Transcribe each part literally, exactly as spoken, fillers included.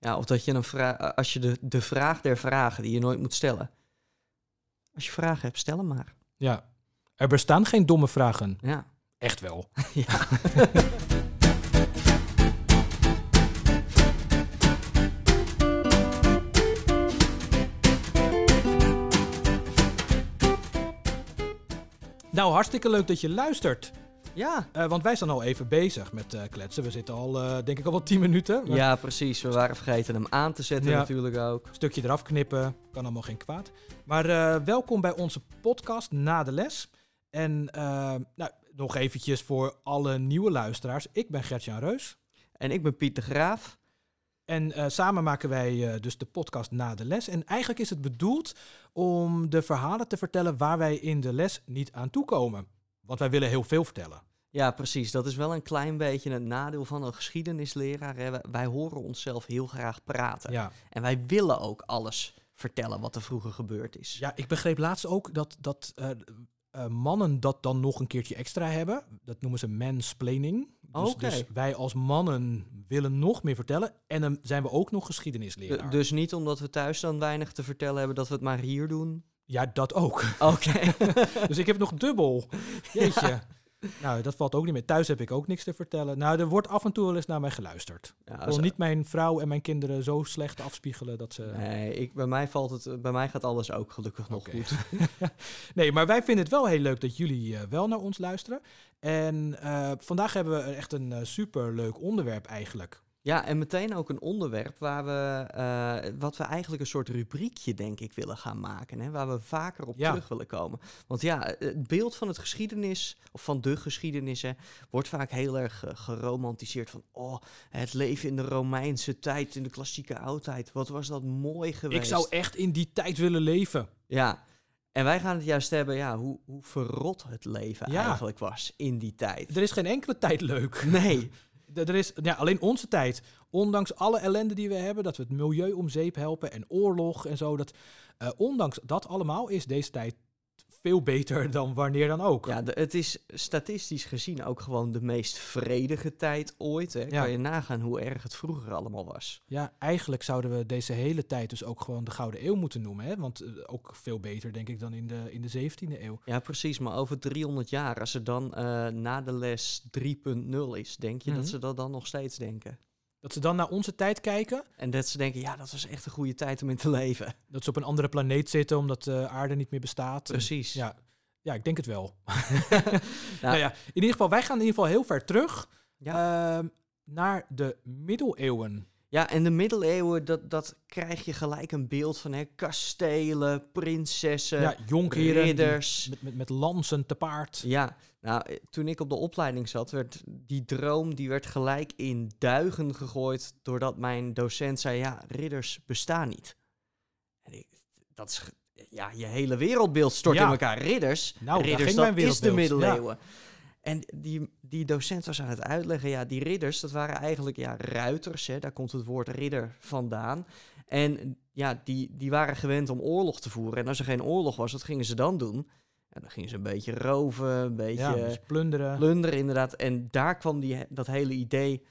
Ja, of dat je een vraag, als je de, de vraag der vragen die je nooit moet stellen. Als je vragen hebt, stel hem maar. Ja, er bestaan geen domme vragen. Ja. Echt wel. Ja. Nou, hartstikke leuk dat je luistert. Ja. Uh, want wij zijn al even bezig met uh, kletsen. We zitten al, uh, denk ik, al wel tien minuten. Maar... Ja, precies. We waren vergeten hem aan te zetten, ja. Natuurlijk ook. Stukje eraf knippen. Kan allemaal geen kwaad. Maar uh, welkom bij onze podcast Na de Les. En uh, nou, nog eventjes voor alle nieuwe luisteraars. Ik ben Gert-Jan Reus. En ik ben Piet de Graaf. En uh, samen maken wij uh, dus de podcast Na de Les. En eigenlijk is het bedoeld om de verhalen te vertellen waar wij in de les niet aan toekomen. Want wij willen heel veel vertellen. Ja, precies. Dat is wel een klein beetje het nadeel van een geschiedenisleraar. Hè? Wij horen onszelf heel graag praten. Ja. En wij willen ook alles vertellen wat er vroeger gebeurd is. Ja, ik begreep laatst ook dat, dat uh, uh, mannen dat dan nog een keertje extra hebben. Dat noemen ze mansplaining. Dus, okay. Dus wij als mannen willen nog meer vertellen. En dan zijn we ook nog geschiedenisleraar. D- dus niet omdat we thuis dan weinig te vertellen hebben dat we het maar hier doen? Ja, dat ook. Oké. Okay. Dus ik heb nog dubbel. Jeetje. Ja. Nou, dat valt ook niet meer. Thuis heb ik ook niks te vertellen. Nou, er wordt af en toe wel eens naar mij geluisterd. Ja, ik wil zo... niet mijn vrouw en mijn kinderen zo slecht afspiegelen dat ze... Nee, ik, bij, mij valt het, bij mij gaat alles ook gelukkig nog okay. Goed. Nee, maar wij vinden het wel heel leuk dat jullie uh, wel naar ons luisteren. En uh, vandaag hebben we echt een uh, superleuk onderwerp eigenlijk. Ja, en meteen ook een onderwerp waar we, uh, wat we eigenlijk een soort rubriekje, denk ik, willen gaan maken. Hè, waar we vaker op ja. terug willen komen. Want ja, het beeld van het geschiedenis, of van de geschiedenissen, wordt vaak heel erg uh, geromantiseerd. Van, oh, het leven in de Romeinse tijd, in de klassieke oudheid. Wat was dat mooi geweest. Ik zou echt in die tijd willen leven. Ja, en wij gaan het juist hebben, ja, hoe, hoe verrot het leven ja. eigenlijk was in die tijd. Er is geen enkele tijd leuk. Nee. Er is ja, alleen onze tijd, ondanks alle ellende die we hebben, dat we het milieu om zeep helpen en oorlog en zo. Dat, uh, ondanks dat allemaal is deze tijd veel beter dan wanneer dan ook. Ja, de, het is statistisch gezien ook gewoon de meest vredige tijd ooit. Hè? Ja. Kan je nagaan hoe erg het vroeger allemaal was. Ja, eigenlijk zouden we deze hele tijd dus ook gewoon de Gouden Eeuw moeten noemen. Hè? Want uh, ook veel beter, denk ik, dan in de, in de zeventiende eeuw. Ja, precies. Maar over driehonderd jaar, als er dan uh, na de les drie punt nul is, denk je mm-hmm. dat ze dat dan nog steeds denken? Dat ze dan naar onze tijd kijken. En dat ze denken, ja, dat was echt een goede tijd om in te leven. Dat ze op een andere planeet zitten, omdat de aarde niet meer bestaat. Precies. En, ja, ja, ik denk het wel. nou. nou ja, in ieder geval, wij gaan in ieder geval heel ver terug ja. uh, naar de middeleeuwen. Ja, en de middeleeuwen, dat, dat krijg je gelijk een beeld van hè, kastelen, prinsessen, ja, jonkheren, ridders. Met, met, met lansen te paard. Ja, nou, toen ik op de opleiding zat, werd die droom die werd gelijk in duigen gegooid, doordat mijn docent zei, ja, ridders bestaan niet. En ik, dat is, ja, je hele wereldbeeld stort ja. in elkaar. Ridders, nou, ridders dat is de middeleeuwen. Ja. En die, die docent was aan het uitleggen, ja, die ridders, dat waren eigenlijk ja, ruiters, hè, daar komt het woord ridder vandaan. En ja, die, die waren gewend om oorlog te voeren. En als er geen oorlog was, wat gingen ze dan doen? En dan gingen ze een beetje roven, een beetje ja, dus plunderen. plunderen inderdaad. En daar kwam die, dat hele idee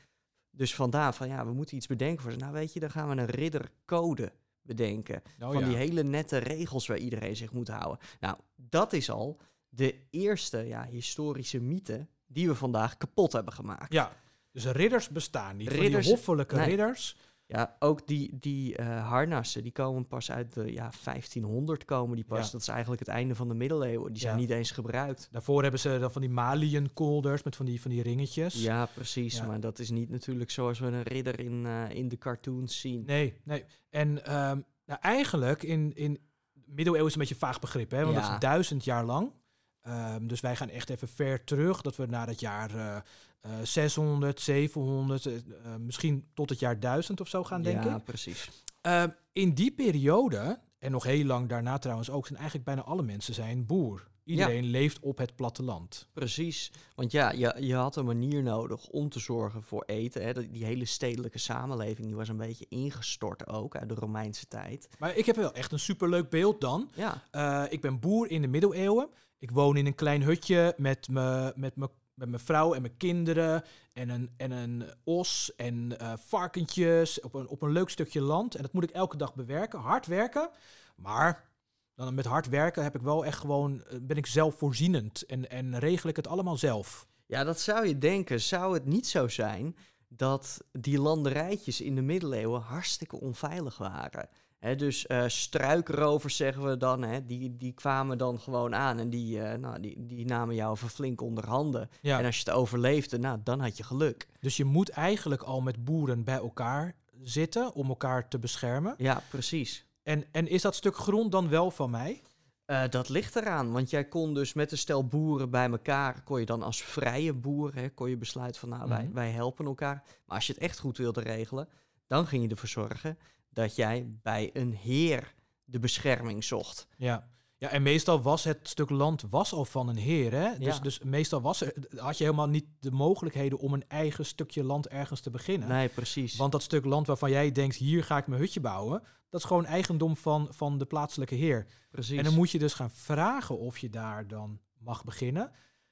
dus vandaan, van ja, we moeten iets bedenken voor ze. Nou weet je, dan gaan we een riddercode bedenken. Oh, van ja. die hele nette regels waar iedereen zich moet houden. Nou, dat is al... de eerste ja, historische mythe die we vandaag kapot hebben gemaakt. Ja, dus ridders bestaan niet. Ridders, die hoffelijke nee. ridders. Ja, ook die, die uh, harnassen, die komen pas uit de ja, vijftienhonderd komen die pas. Ja. Dat is eigenlijk het einde van de middeleeuwen. Die zijn ja. niet eens gebruikt. Daarvoor hebben ze dan van die maliënkolders met van die, van die ringetjes. Ja, precies. Ja. Maar dat is niet natuurlijk zoals we een ridder in, uh, in de cartoons zien. Nee, nee. En um, nou, eigenlijk in, in middeleeuwen is een beetje een vaag begrip, hè? Want ja. dat is duizend jaar lang. Um, dus wij gaan echt even ver terug, dat we naar het jaar uh, uh, zeshonderd, zevenhonderd, uh, uh, misschien tot het jaar duizend of zo gaan denken. Ja, precies. Um, in die periode, en nog heel lang daarna trouwens ook, zijn eigenlijk bijna alle mensen zijn boer. Iedereen ja. leeft op het platteland. Precies, want ja, je, je had een manier nodig om te zorgen voor eten. Hè. Die hele stedelijke samenleving die was een beetje ingestort ook uit de Romeinse tijd. Maar ik heb wel echt een superleuk beeld dan. Ja. Uh, ik ben boer in de middeleeuwen. Ik woon in een klein hutje met mijn met met mijn vrouw en mijn kinderen en een, en een os en uh, varkentjes op een, op een leuk stukje land. En dat moet ik elke dag bewerken, hard werken. Maar dan met hard werken heb ik wel echt gewoon, ben ik zelfvoorzienend en, en regel ik het allemaal zelf. Ja, dat zou je denken. Zou het niet zo zijn dat die landerijtjes in de middeleeuwen hartstikke onveilig waren? He, dus uh, struikrovers zeggen we dan, he, die, die kwamen dan gewoon aan en die, uh, nou, die, die namen jou even flink onder handen. Ja. En als je het overleefde, nou, dan had je geluk. Dus je moet eigenlijk al met boeren bij elkaar zitten om elkaar te beschermen. Ja, precies. En, en is dat stuk grond dan wel van mij? Uh, dat ligt eraan, want jij kon dus met een stel boeren bij elkaar, kon je dan als vrije boer, he, kon je besluiten van nou, mm-hmm. wij, wij helpen elkaar. Maar als je het echt goed wilde regelen, dan ging je ervoor zorgen dat jij bij een heer de bescherming zocht. Ja, ja, en meestal was het stuk land was al van een heer. Hè? Dus, ja. dus meestal was er, had je helemaal niet de mogelijkheden om een eigen stukje land ergens te beginnen. Nee, precies. Want dat stuk land waarvan jij denkt, hier ga ik mijn hutje bouwen, dat is gewoon eigendom van, van de plaatselijke heer. Precies. En dan moet je dus gaan vragen of je daar dan mag beginnen.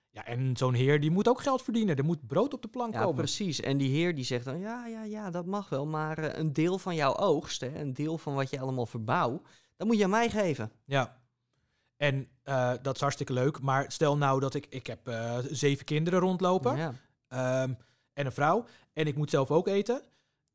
Ja, en zo'n heer die moet ook geld verdienen. Er moet brood op de plank ja, komen. Ja, precies. En die heer die zegt dan, ja, ja, ja, dat mag wel. Maar uh, een deel van jouw oogst, hè, een deel van wat je allemaal verbouwt, dat moet je aan mij geven. Ja. En uh, dat is hartstikke leuk. Maar stel nou dat ik, ik heb uh, zeven kinderen rondlopen. Ja. Um, en een vrouw. En ik moet zelf ook eten.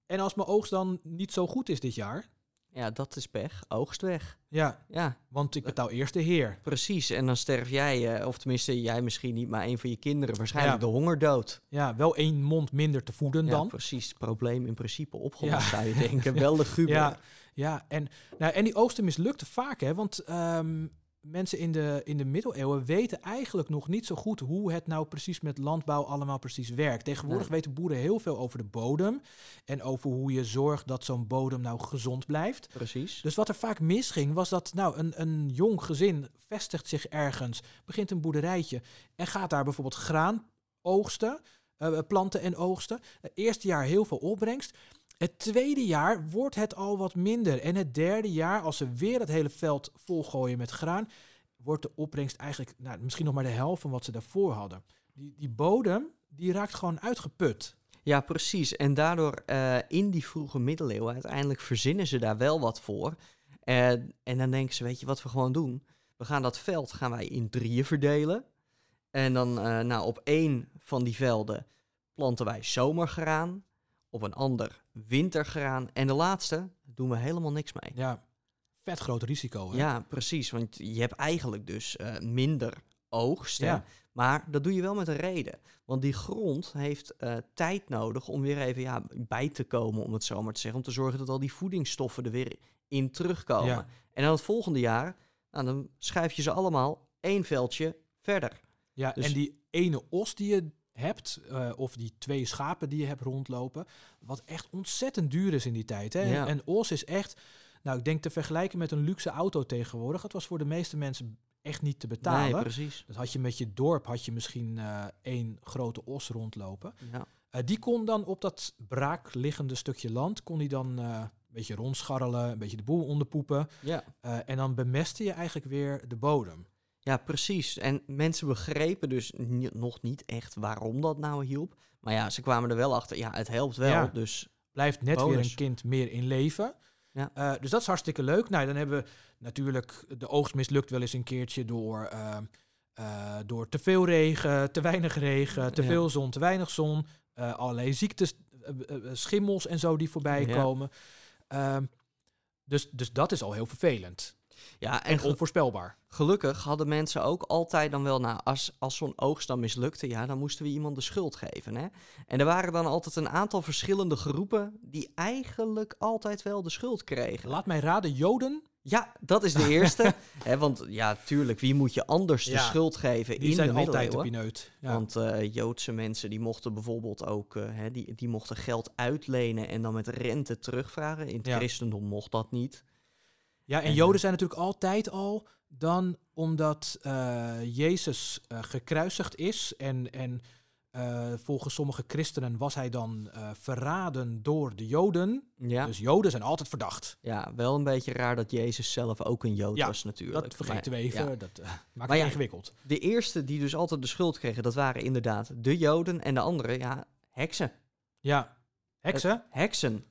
En als mijn oogst dan niet zo goed is dit jaar... Ja, dat is pech. Oogst weg. Ja, ja, want ik betaal eerst de heer. Precies, en dan sterf jij, of tenminste jij misschien niet, maar een van je kinderen waarschijnlijk ja. de hongerdood. Ja, wel één mond minder te voeden ja, dan. Precies, het probleem in principe opgelost, ja. zou je denken. Wel de guber. Ja, ja. En, nou, en die oogsten mislukten vaak, hè, want um, mensen in de, in de middeleeuwen weten eigenlijk nog niet zo goed hoe het nou precies met landbouw allemaal precies werkt. Tegenwoordig nee. weten boeren heel veel over de bodem en over hoe je zorgt dat zo'n bodem nou gezond blijft. Precies. Dus wat er vaak misging was dat nou een, een jong gezin vestigt zich ergens, begint een boerderijtje en gaat daar bijvoorbeeld graan oogsten, uh, planten en oogsten. Het eerste jaar heel veel opbrengst. Het tweede jaar wordt het al wat minder. En het derde jaar, als ze weer het hele veld volgooien met graan, wordt de opbrengst eigenlijk nou, misschien nog maar de helft van wat ze daarvoor hadden. Die, die bodem, die raakt gewoon uitgeput. Ja, precies. En daardoor uh, in die vroege middeleeuwen, uiteindelijk verzinnen ze daar wel wat voor. Uh, en dan denken ze, weet je wat we gewoon doen? We gaan dat veld gaan wij in drieën verdelen. En dan uh, nou, op één van die velden planten wij zomergraan. Op een ander wintergraan. En de laatste doen we helemaal niks mee. Ja, vet groot risico. Hè? Ja, precies. Want je hebt eigenlijk dus uh, minder oogst. Ja. Maar dat doe je wel met een reden. Want die grond heeft uh, tijd nodig om weer even ja, bij te komen, om het zo maar te zeggen. Om te zorgen dat al die voedingsstoffen er weer in terugkomen. Ja. En dan het volgende jaar, nou, dan schuif je ze allemaal één veldje verder. Ja, dus en die ene os die je hebt, uh, of die twee schapen die je hebt rondlopen, wat echt ontzettend duur is in die tijd. Hè? Ja. En os is echt, nou ik denk te vergelijken met een luxe auto tegenwoordig. Het was voor de meeste mensen echt niet te betalen. Nee, precies. Dat had je met je dorp, had je misschien uh, één grote os rondlopen. Ja. Uh, die kon dan op dat braak liggende stukje land, kon die dan uh, een beetje rondscharrelen, een beetje de boel onderpoepen. Ja. Uh, en dan bemestte je eigenlijk weer de bodem. Ja, precies. En mensen begrepen dus n- nog niet echt waarom dat nou hielp. Maar ja, ze kwamen er wel achter. Ja, het helpt wel. Ja, dus blijft net bonus. Weer een kind meer in leven. Ja. Uh, dus dat is hartstikke leuk. Nou, dan hebben we natuurlijk... De oogst mislukt wel eens een keertje door, uh, uh, door te veel regen, te weinig regen, te veel ja. zon, te weinig zon. Uh, allerlei ziektes, uh, uh, schimmels en zo die voorbij ja. komen. Uh, dus, dus dat is al heel vervelend. Ja, en, en onvoorspelbaar. Gelukkig hadden mensen ook altijd dan wel... Nou, als, als zo'n oogst dan mislukte, ja, dan moesten we iemand de schuld geven. Hè? En er waren dan altijd een aantal verschillende groepen die eigenlijk altijd wel de schuld kregen. Laat mij raden, Joden? Ja, dat is de eerste. Hè, want ja, tuurlijk, wie moet je anders ja, de schuld geven in de middeleeuwen? Die zijn altijd de pineut. Ja. Want uh, Joodse mensen die mochten bijvoorbeeld ook... Uh, hè, die, die mochten geld uitlenen en dan met rente terugvragen. In het ja. christendom mocht dat niet. Ja, en Joden zijn natuurlijk altijd al dan omdat uh, Jezus uh, gekruisigd is en, en Uh, volgens sommige christenen was hij dan uh, verraden door de Joden. Ja. Dus Joden zijn altijd verdacht. Ja, wel een beetje raar dat Jezus zelf ook een Jood ja, was natuurlijk. Dat vergeten maar, we even. Ja. Dat uh, maakt het ja, ingewikkeld. De eerste die dus altijd de schuld kregen, dat waren inderdaad de Joden. En de andere, ja, heksen. Ja, heksen? Het, heksen.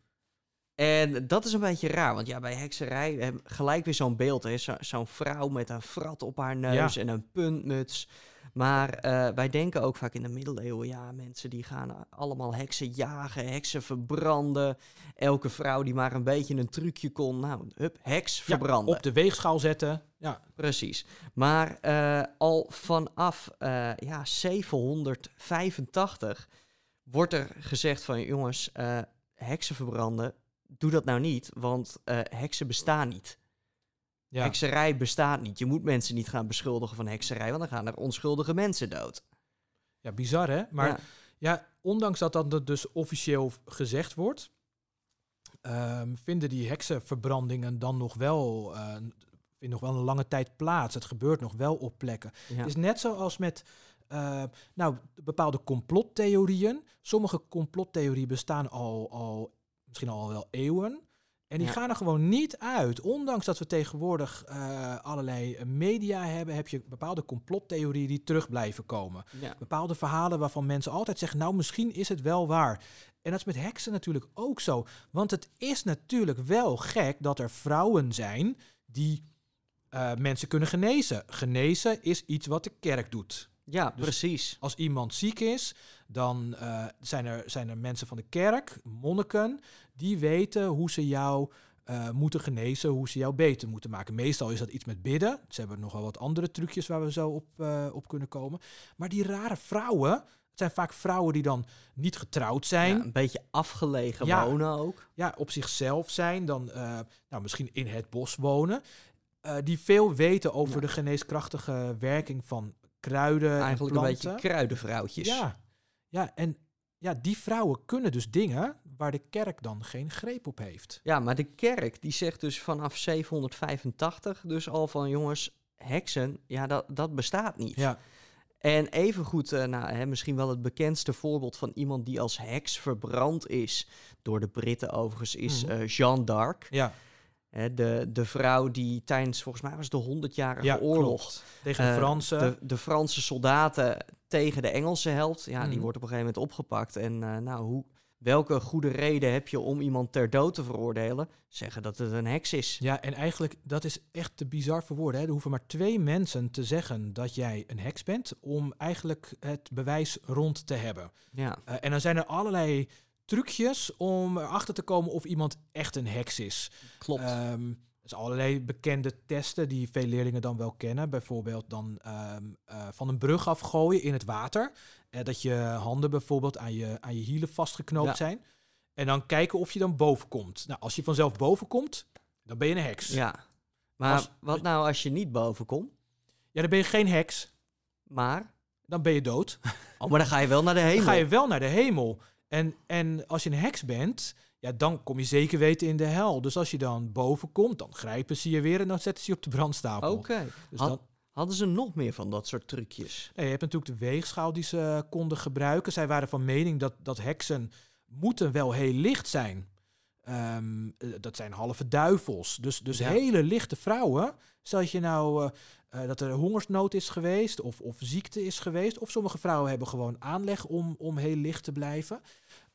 En dat is een beetje raar, want ja, bij hekserij we hebben gelijk weer zo'n beeld. Hè? Zo, zo'n vrouw met een frat op haar neus ja. en een puntmuts. Maar uh, wij denken ook vaak in de middeleeuwen, ja, mensen die gaan allemaal heksen jagen, heksen verbranden. Elke vrouw die maar een beetje een trucje kon, nou, hup, heks verbranden. Ja, op de weegschaal zetten. Ja. Precies. Maar uh, al vanaf uh, ja, zevenhonderdvijfentachtig wordt er gezegd van, jongens, uh, heksen verbranden, doe dat nou niet, want uh, heksen bestaan niet. Ja. Hekserij bestaat niet. Je moet mensen niet gaan beschuldigen van hekserij, want dan gaan er onschuldige mensen dood. Ja, bizar hè? Maar ja, ja ondanks dat dat dus officieel gezegd wordt, um, vinden die heksenverbrandingen dan nog wel, uh, vinden nog wel een lange tijd plaats. Het gebeurt nog wel op plekken. Ja. Het is net zoals met uh, nou, bepaalde complottheorieën. Sommige complottheorieën bestaan al, al misschien al wel eeuwen. En die ja. gaan er gewoon niet uit. Ondanks dat we tegenwoordig uh, allerlei media hebben, heb je bepaalde complottheorieën die terug blijven komen. Ja. Bepaalde verhalen waarvan mensen altijd zeggen, nou misschien is het wel waar. En dat is met heksen natuurlijk ook zo. Want het is natuurlijk wel gek dat er vrouwen zijn die uh, mensen kunnen genezen. Genezen is iets wat de kerk doet. Ja, dus precies. Als iemand ziek is, dan uh, zijn, er, zijn er mensen van de kerk, monniken, die weten hoe ze jou uh, moeten genezen, hoe ze jou beter moeten maken. Meestal is dat iets met bidden. Ze hebben nogal wat andere trucjes waar we zo op, uh, op kunnen komen. Maar die rare vrouwen, het zijn vaak vrouwen die dan niet getrouwd zijn. Ja, een beetje afgelegen ja, wonen ook. Ja, op zichzelf zijn, dan uh, nou, misschien in het bos wonen. Uh, die veel weten over ja. de geneeskrachtige werking van kruiden. Eigenlijk en een beetje kruidenvrouwtjes. Ja, ja en ja, die vrouwen kunnen dus dingen waar de kerk dan geen greep op heeft. Ja, maar de kerk die zegt dus vanaf zevenhonderdvijfentachtig dus al van, jongens, heksen, ja, dat, dat bestaat niet. Ja. En evengoed, uh, nou, hè, misschien wel het bekendste voorbeeld van iemand die als heks verbrand is, door de Britten overigens, is mm-hmm. uh, Jeanne d'Arc. Ja. De, de vrouw die tijdens, volgens mij was de honderdjarige ja, oorlog... Klopt. Tegen de uh, Fransen. De, de Franse soldaten tegen de Engelsen helpt. Ja, mm. die wordt op een gegeven moment opgepakt. En uh, nou, hoe, welke goede reden heb je om iemand ter dood te veroordelen? Zeggen dat het een heks is. Ja, en eigenlijk, dat is echt te bizar voor woorden. Hè? Er hoeven maar twee mensen te zeggen dat jij een heks bent, om eigenlijk het bewijs rond te hebben. Ja. Uh, en dan zijn er allerlei trucjes om erachter te komen of iemand echt een heks is. Klopt. Um, er zijn allerlei bekende testen die veel leerlingen dan wel kennen. Bijvoorbeeld dan um, uh, van een brug afgooien in het water. Uh, dat je handen bijvoorbeeld aan je, aan je hielen vastgeknoopt ja. zijn. En dan kijken of je dan boven komt. Nou, als je vanzelf boven komt, dan ben je een heks. Ja. Maar als, wat nou als je niet boven komt? Ja, dan ben je geen heks. Maar? Dan ben je dood. Oh, maar dan ga je wel naar de hemel. Dan ga je wel naar de hemel. En, en als je een heks bent, ja, dan kom je zeker weten in de hel. Dus als je dan boven komt, dan grijpen ze je weer en dan zetten ze je op de brandstapel. Oké. Okay. Dus Had, hadden ze nog meer van dat soort trucjes? Nee, je hebt natuurlijk de weegschaal die ze konden gebruiken. Zij waren van mening dat, dat heksen moeten wel heel licht zijn. Um, dat zijn halve duivels. Dus, dus ja. hele lichte vrouwen. Stel dat je nou uh, uh, dat er hongersnood is geweest of, of ziekte is geweest. Of sommige vrouwen hebben gewoon aanleg om, om heel licht te blijven.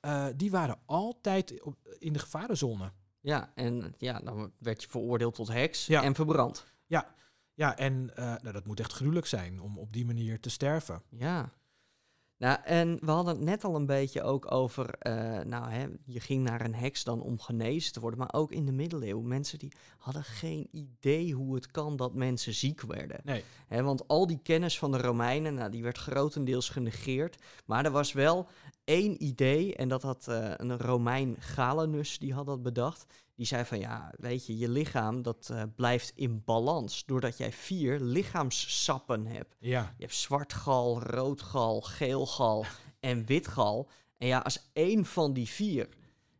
Uh, die waren altijd op, in de gevarenzone. Ja, en ja, dan werd je veroordeeld tot heks ja. en verbrand. Ja, ja en uh, nou, dat moet echt gruwelijk zijn om op die manier te sterven. Ja. Nou, en we hadden het net al een beetje ook over, uh, nou hè, je ging naar een heks dan om genezen te worden, maar ook in de middeleeuwen, mensen die hadden geen idee hoe het kan dat mensen ziek werden. Nee. Hè, want al die kennis van de Romeinen, nou, die werd grotendeels genegeerd, maar er was wel één idee en dat had uh, een Romein Galenus, die had dat bedacht. Die zei van, ja, weet je, je lichaam dat uh, blijft in balans doordat jij vier lichaamssappen hebt. Ja. Je hebt zwartgal, roodgal, geelgal en witgal. En ja, als één van die vier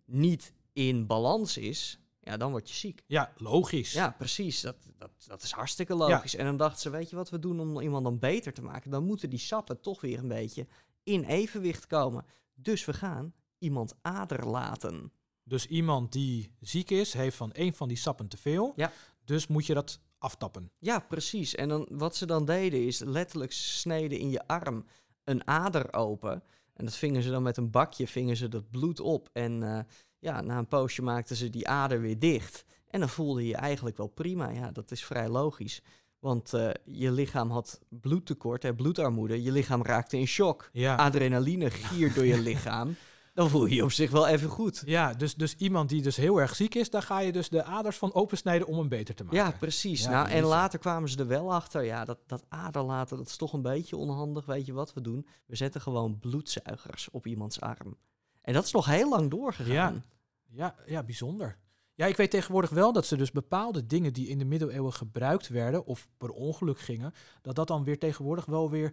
niet in balans is, ja, dan word je ziek. Ja, logisch. Ja, precies. Dat, dat, dat is hartstikke logisch. Ja. En dan dachten ze, weet je wat we doen om iemand dan beter te maken? Dan moeten die sappen toch weer een beetje in evenwicht komen. Dus we gaan iemand aderlaten. Dus iemand die ziek is, heeft van één van die sappen te veel. Ja. Dus moet je dat aftappen. Ja, precies. En dan, wat ze dan deden is letterlijk sneden in je arm een ader open. En dat vingen ze dan met een bakje, vingen ze dat bloed op. En uh, ja, na een poosje maakten ze die ader weer dicht. En dan voelde je je eigenlijk wel prima. Ja, dat is vrij logisch. Want uh, je lichaam had bloedtekort, hè, bloedarmoede. Je lichaam raakte in shock. Ja. Adrenaline giert door je lichaam. Dan voel je je op zich wel even goed. Ja, dus, dus iemand die dus heel erg ziek is, daar ga je dus de aders van opensnijden om hem beter te maken. Ja, precies. Ja, nou, en later kwamen ze er wel achter. Ja, dat, dat aderlaten, dat is toch een beetje onhandig. Weet je wat we doen? We zetten gewoon bloedzuigers op iemands arm. En dat is nog heel lang doorgegaan. Ja, ja, ja, bijzonder. Ja, ik weet tegenwoordig wel dat ze dus bepaalde dingen die in de middeleeuwen gebruikt werden of per ongeluk gingen, dat dat dan weer tegenwoordig wel weer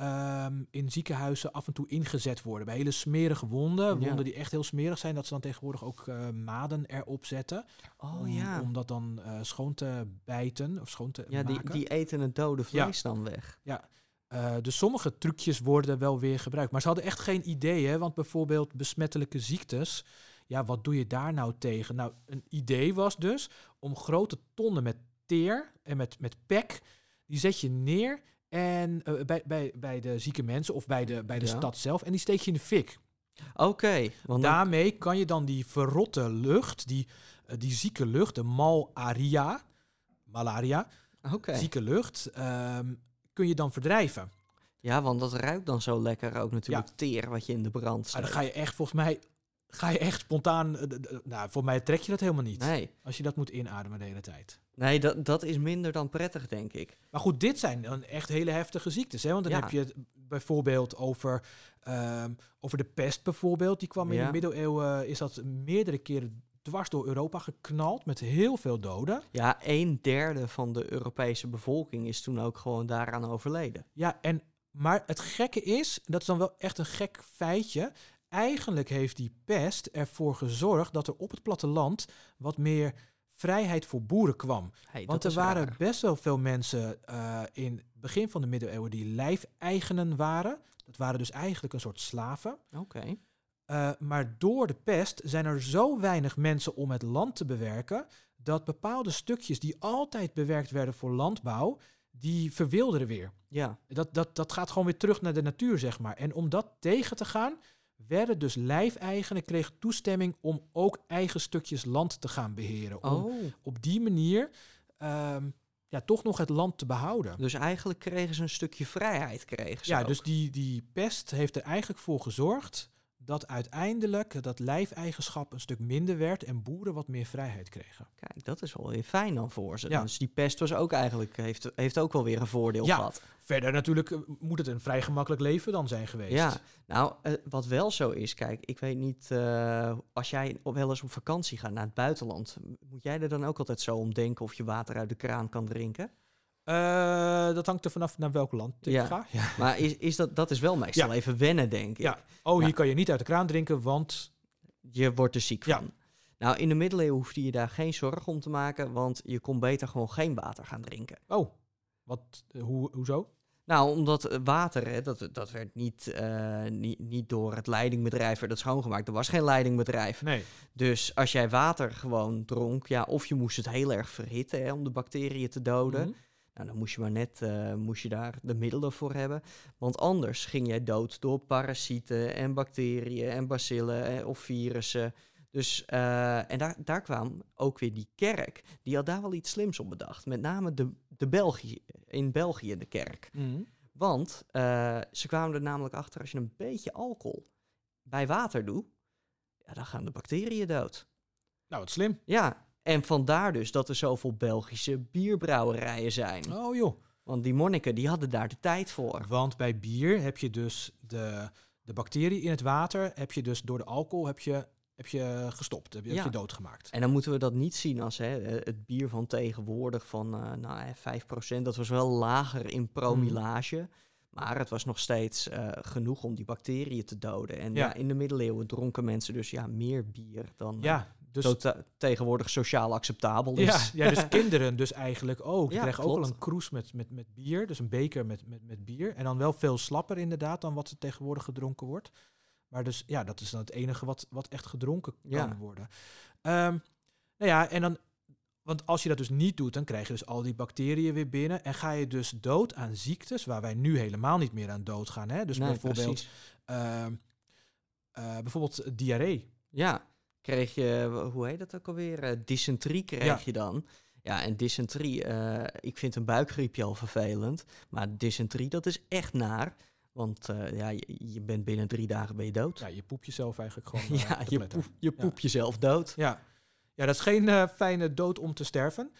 um, in ziekenhuizen af en toe ingezet worden. Bij hele smerige wonden, wonden ja. die echt heel smerig zijn, dat ze dan tegenwoordig ook uh, maden erop zetten. Oh, om, ja. om dat dan uh, schoon te bijten of schoon te ja, maken. Ja, die, die eten het dode vlees ja. dan weg. Ja. Uh, dus sommige trucjes worden wel weer gebruikt. Maar ze hadden echt geen idee, hè, want bijvoorbeeld besmettelijke ziektes. Ja, wat doe je daar nou tegen? Nou, een idee was dus om grote tonnen met teer en met, met pek, die zet je neer en, uh, bij, bij, bij de zieke mensen of bij de, bij de ja. stad zelf en die steek je in de fik. Oké. Okay, want daarmee dan kan je dan die verrotte lucht, die, uh, die zieke lucht, de malaria, malaria, okay. zieke lucht, um, kun je dan verdrijven. Ja, want dat ruikt dan zo lekker ook natuurlijk ja. teer wat je in de brand zet. Ah, dan ga je echt volgens mij... Ga je echt spontaan... Nou, voor mij trek je dat helemaal niet. Nee. Als je dat moet inademen de hele tijd. Nee, dat, dat is minder dan prettig, denk ik. Maar goed, dit zijn dan echt hele heftige ziektes. Hè? Want dan ja. heb je het bijvoorbeeld over, um, over de pest bijvoorbeeld. Die kwam ja. in de middeleeuwen... Is dat meerdere keren dwars door Europa geknald met heel veel doden. Ja, een derde van de Europese bevolking is toen ook gewoon daaraan overleden. Ja, en, maar het gekke is... Dat is dan wel echt een gek feitje... Eigenlijk heeft die pest ervoor gezorgd dat er op het platteland wat meer vrijheid voor boeren kwam. Hey, want er waren raar. best wel veel mensen uh, in het begin van de middeleeuwen die lijfeigenen waren. Dat waren dus eigenlijk een soort slaven. Okay. Uh, maar door de pest zijn er zo weinig mensen om het land te bewerken, dat bepaalde stukjes die altijd bewerkt werden voor landbouw, die verwilderen weer. Ja. Dat, dat, dat gaat gewoon weer terug naar de natuur, zeg maar. En om dat tegen te gaan, werden dus lijfeigenen, kregen toestemming om ook eigen stukjes land te gaan beheren. Om oh. op die manier um, ja, toch nog het land te behouden. Dus eigenlijk kregen ze een stukje vrijheid. Kregen ze ja, ook. Dus die, die pest heeft er eigenlijk voor gezorgd dat uiteindelijk dat lijfeigenschap een stuk minder werd en boeren wat meer vrijheid kregen. Kijk, dat is wel weer fijn dan voor ze. Ja. Dus die pest was ook eigenlijk, heeft, heeft ook wel weer een voordeel ja. gehad. Verder natuurlijk moet het een vrij gemakkelijk leven dan zijn geweest. Ja, nou, uh, wat wel zo is, kijk, ik weet niet, uh, als jij wel eens op vakantie gaat naar het buitenland, moet jij er dan ook altijd zo om denken of je water uit de kraan kan drinken? Uh, dat hangt er vanaf naar welk land ik ja. ga. Ja. Maar is, is dat, dat is wel meestal ja. even wennen, denk ik. Ja. Oh, maar hier kan je niet uit de kraan drinken, want je wordt er ziek ja. van. Nou, in de middeleeuwen hoefde je daar geen zorgen om te maken, want je kon beter gewoon geen water gaan drinken. Oh, wat, hoe, hoezo? Nou, omdat water, hè, dat, dat werd niet, uh, niet, niet door het leidingbedrijf werd dat schoongemaakt. Er was geen leidingbedrijf. Nee. Dus als jij water gewoon dronk, ja, of je moest het heel erg verhitten hè, om de bacteriën te doden. Mm-hmm. Nou, dan moest je maar net uh, moest je daar de middelen voor hebben. Want anders ging jij dood door parasieten en bacteriën en bacillen eh, of virussen. Dus, uh, en daar, daar kwam ook weer die kerk. Die had daar wel iets slims op bedacht. Met name de, de België, in België de kerk. Mm. Want uh, ze kwamen er namelijk achter, als je een beetje alcohol bij water doet, ja, dan gaan de bacteriën dood. Nou, wat slim. Ja. En vandaar dus dat er zoveel Belgische bierbrouwerijen zijn. Oh joh. Want die monniken die hadden daar de tijd voor. Want bij bier heb je dus de, de bacterie in het water, heb je dus door de alcohol heb je, heb je gestopt, heb je, ja. heb je doodgemaakt. En dan moeten we dat niet zien als hè, het bier van tegenwoordig van uh, nou, vijf procent. Dat was wel lager in promillage. Hmm. Maar het was nog steeds uh, genoeg om die bacteriën te doden. En ja. Ja, in de middeleeuwen dronken mensen dus ja, meer bier dan... Ja. dus tota- tegenwoordig sociaal acceptabel is. Ja, ja, dus kinderen dus eigenlijk ook. Die ja, krijgen klopt. ook al een kroes met, met, met bier. Dus een beker met, met, met bier. En dan wel veel slapper inderdaad dan wat er tegenwoordig gedronken wordt. Maar dus ja, dat is dan het enige wat, wat echt gedronken kan ja. worden. Um, nou ja, en dan... Want als je dat dus niet doet, dan krijg je dus al die bacteriën weer binnen. En ga je dus dood aan ziektes waar wij nu helemaal niet meer aan dood gaan. Hè? Dus nee, bijvoorbeeld, uh, uh, bijvoorbeeld diarree. Ja, kreeg je, hoe heet dat ook alweer? Uh, dysenterie kreeg ja. je dan. Ja, en dysenterie, uh, ik vind een buikgriepje al vervelend. Maar dysenterie, dat is echt naar. Want uh, ja, je, je bent binnen drie dagen ben je dood. Ja, je poep jezelf eigenlijk gewoon. Uh, ja, je poep, je poep ja. jezelf dood. Ja. Ja, dat is geen uh, fijne dood om te sterven. Um,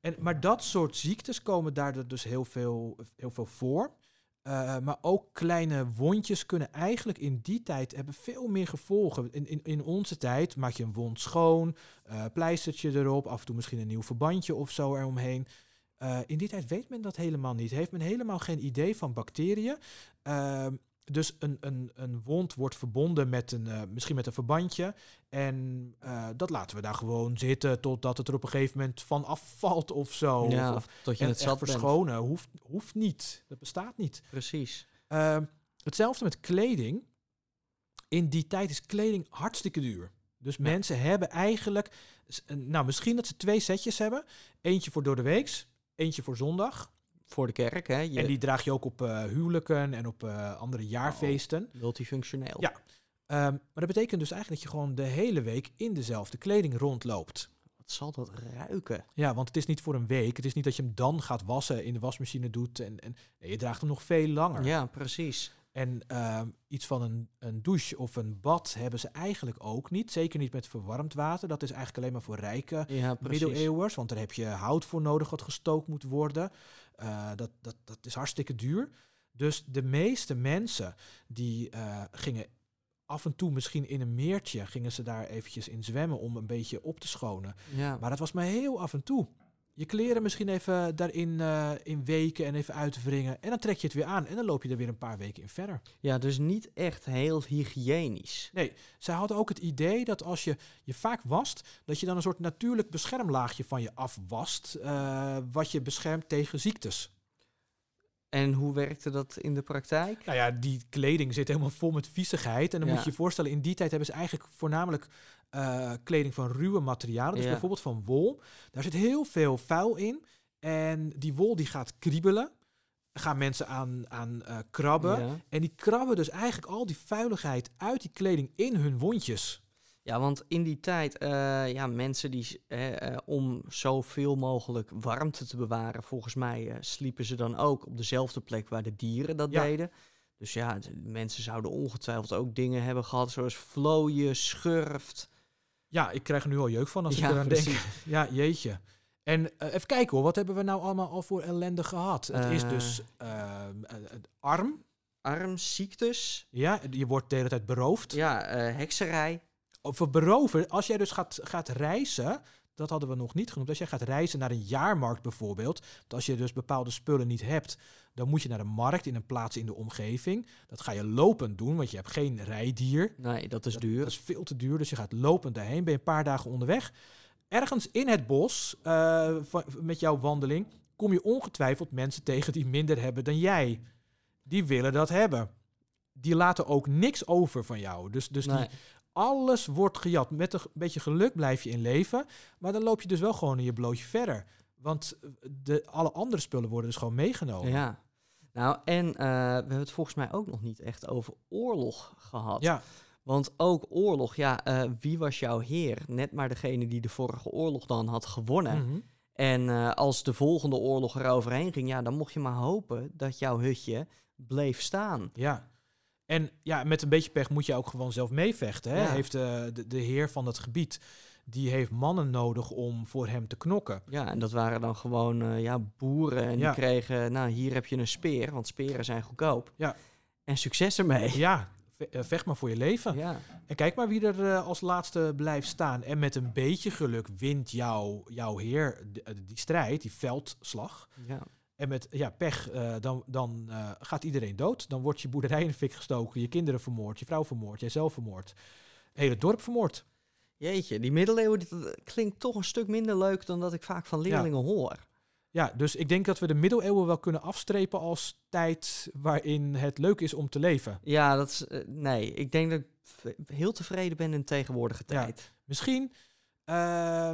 en, maar dat soort ziektes komen daar dus heel veel, heel veel voor. Uh, maar ook kleine wondjes kunnen eigenlijk in die tijd hebben veel meer gevolgen. In, in, in onze tijd maak je een wond schoon, uh, pleistertje erop, af en toe misschien een nieuw verbandje of zo eromheen. Uh, in die tijd weet men dat helemaal niet. Heeft men helemaal geen idee van bacteriën. Uh, Dus een, een, een wond wordt verbonden met een, uh, misschien met een verbandje. En uh, dat laten we daar gewoon zitten totdat het er op een gegeven moment van afvalt of zo. Ja, of, of tot je en het zelf verschonen bent. Hoeft, hoeft niet. Dat bestaat niet. Precies. Uh, hetzelfde met kleding. In die tijd is kleding hartstikke duur. Dus ja. mensen hebben eigenlijk... Nou, misschien dat ze twee setjes hebben. Eentje voor door de weeks, eentje voor zondag... Voor de kerk, hè? Je... En die draag je ook op uh, huwelijken en op uh, andere jaarfeesten. Oh, multifunctioneel. Ja. Um, maar dat betekent dus eigenlijk dat je gewoon de hele week in dezelfde kleding rondloopt. Wat zal dat ruiken? Ja, want het is niet voor een week. Het is niet dat je hem dan gaat wassen, in de wasmachine doet. En, en nee, je draagt hem nog veel langer. Ja, precies. En um, iets van een, een douche of een bad hebben ze eigenlijk ook niet. Zeker niet met verwarmd water. Dat is eigenlijk alleen maar voor rijke ja, middeleeuwers. Want daar heb je hout voor nodig wat gestookt moet worden. Uh, dat, dat, dat is hartstikke duur. Dus de meeste mensen die uh, gingen af en toe misschien in een meertje... gingen ze daar eventjes in zwemmen om een beetje op te schonen. Ja. Maar dat was maar heel af en toe. Je kleren misschien even daarin uh, in weken en even uitwringen. En dan trek je het weer aan en dan loop je er weer een paar weken in verder. Ja, dus niet echt heel hygiënisch. Nee, zij hadden ook het idee dat als je je vaak wast... dat je dan een soort natuurlijk beschermlaagje van je afwast... Uh, wat je beschermt tegen ziektes. En hoe werkte dat in de praktijk? Nou ja, die kleding zit helemaal vol met viezigheid. En dan ja. moet je je voorstellen, in die tijd hebben ze eigenlijk voornamelijk... Uh, kleding van ruwe materialen, dus ja. bijvoorbeeld van wol. Daar zit heel veel vuil in. En die wol die gaat kriebelen. Gaan mensen aan, aan uh, krabben. Ja. En die krabben dus eigenlijk al die vuiligheid uit die kleding in hun wondjes. Ja, want in die tijd, uh, ja, mensen die eh, uh, om zoveel mogelijk warmte te bewaren, volgens mij uh, sliepen ze dan ook op dezelfde plek waar de dieren dat ja. deden. Dus ja, de mensen zouden ongetwijfeld ook dingen hebben gehad, zoals vlooien, schurft. Ja, ik krijg er nu al jeuk van als ja, ik eraan precies. denk. Ja, jeetje. En uh, even kijken hoor, wat hebben we nou allemaal al voor ellende gehad? Uh, het is dus uh, arm. Armziektes. Ja, je wordt de hele tijd beroofd. Ja, uh, hekserij. Over beroven, als jij dus gaat, gaat reizen, dat hadden we nog niet genoemd. Als jij gaat reizen naar een jaarmarkt bijvoorbeeld, dat als je dus bepaalde spullen niet hebt... dan moet je naar de markt in een plaats in de omgeving. Dat ga je lopend doen, want je hebt geen rijdier. Nee, dat is dat, duur. Dat is veel te duur, dus je gaat lopend daarheen. Ben je een paar dagen onderweg. Ergens in het bos, uh, van, met jouw wandeling... kom je ongetwijfeld mensen tegen die minder hebben dan jij. Die willen dat hebben. Die laten ook niks over van jou. Dus, dus nee. die, alles wordt gejat. Met een beetje geluk blijf je in leven. Maar dan loop je dus wel gewoon in je blootje verder. Want de, alle andere spullen worden dus gewoon meegenomen. Ja. Nou, en uh, we hebben het volgens mij ook nog niet echt over oorlog gehad. Ja. Want ook oorlog, ja, uh, wie was jouw heer? Net maar degene die de vorige oorlog dan had gewonnen. Mm-hmm. En uh, als de volgende oorlog eroverheen ging, ja, dan mocht je maar hopen dat jouw hutje bleef staan. Ja. En ja, met een beetje pech moet je ook gewoon zelf meevechten. Hè? Ja. Heeft uh, de, de heer van dat gebied... die heeft mannen nodig om voor hem te knokken. Ja, en dat waren dan gewoon uh, ja, boeren. En ja. die kregen, nou, hier heb je een speer, want speren zijn goedkoop. Ja. En succes ermee. Ja, vecht maar voor je leven. Ja. En kijk maar wie er uh, als laatste blijft staan. En met een beetje geluk wint jouw, jouw heer die, die strijd, die veldslag. Ja. En met ja, pech, uh, dan, dan uh, gaat iedereen dood. Dan wordt je boerderij in de fik gestoken, je kinderen vermoord, je vrouw vermoord, jijzelf vermoord. Het hele dorp vermoord. Jeetje, die middeleeuwen, dat klinkt toch een stuk minder leuk dan dat ik vaak van leerlingen ja. hoor. Ja, dus ik denk dat we de middeleeuwen wel kunnen afstrepen als tijd waarin het leuk is om te leven. Ja, dat is, nee, ik denk dat ik heel tevreden ben in de tegenwoordige tijd. Ja, misschien uh,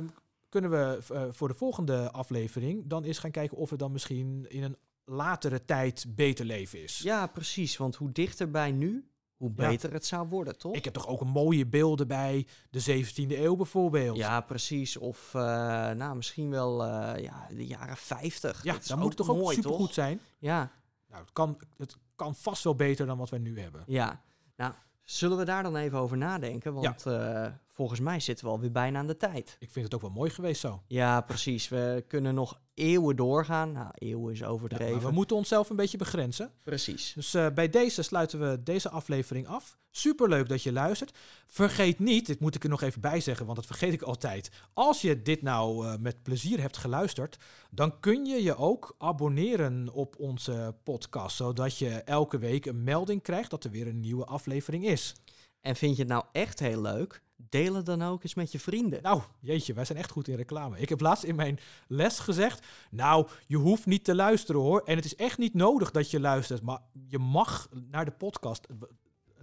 kunnen we uh, voor de volgende aflevering dan eens gaan kijken of er dan misschien in een latere tijd beter leven is. Ja, precies, want hoe dichter bij nu, hoe beter ja. het zou worden, toch? Ik heb toch ook een mooie beelden bij de zeventiende eeuw bijvoorbeeld. Ja, precies. Of uh, nou, misschien wel uh, ja, de jaren vijftig. Ja, dat dan moet het toch mooi, ook supergoed toch? Zijn? Ja. Nou, het kan, het kan vast wel beter dan wat wij nu hebben. Ja. Nou, zullen we daar dan even over nadenken? Want ja. uh, volgens mij zitten we alweer bijna aan de tijd. Ik vind het ook wel mooi geweest zo. Ja, precies. We kunnen nog eeuwen doorgaan. Nou, eeuwen is overdreven. Ja, maar we moeten onszelf een beetje begrenzen. Precies. Dus uh, bij deze sluiten we deze aflevering af. Superleuk dat je luistert. Vergeet niet, dit moet ik er nog even bij zeggen, want dat vergeet ik altijd. Als je dit nou uh, met plezier hebt geluisterd, dan kun je je ook abonneren op onze podcast, zodat je elke week een melding krijgt dat er weer een nieuwe aflevering is. En vind je het nou echt heel leuk? Deel het dan ook eens met je vrienden. Nou, jeetje, wij zijn echt goed in reclame. Ik heb laatst in mijn les gezegd, nou, je hoeft niet te luisteren hoor. En het is echt niet nodig dat je luistert, maar je mag naar de podcast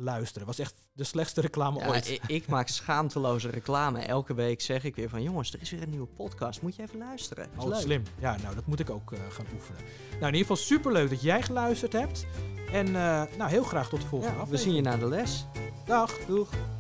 luisteren. Dat was echt de slechtste reclame ja, ooit. Ik, ik maak schaamteloze reclame. Elke week zeg ik weer van, jongens, er is weer een nieuwe podcast. Moet je even luisteren. Oh, leuk. Slim. Ja, nou, dat moet ik ook uh, gaan oefenen. Nou, in ieder geval superleuk dat jij geluisterd hebt. En uh, nou, heel graag tot de volgende ja, aflevering. We zien je na de les. Dag. Doeg.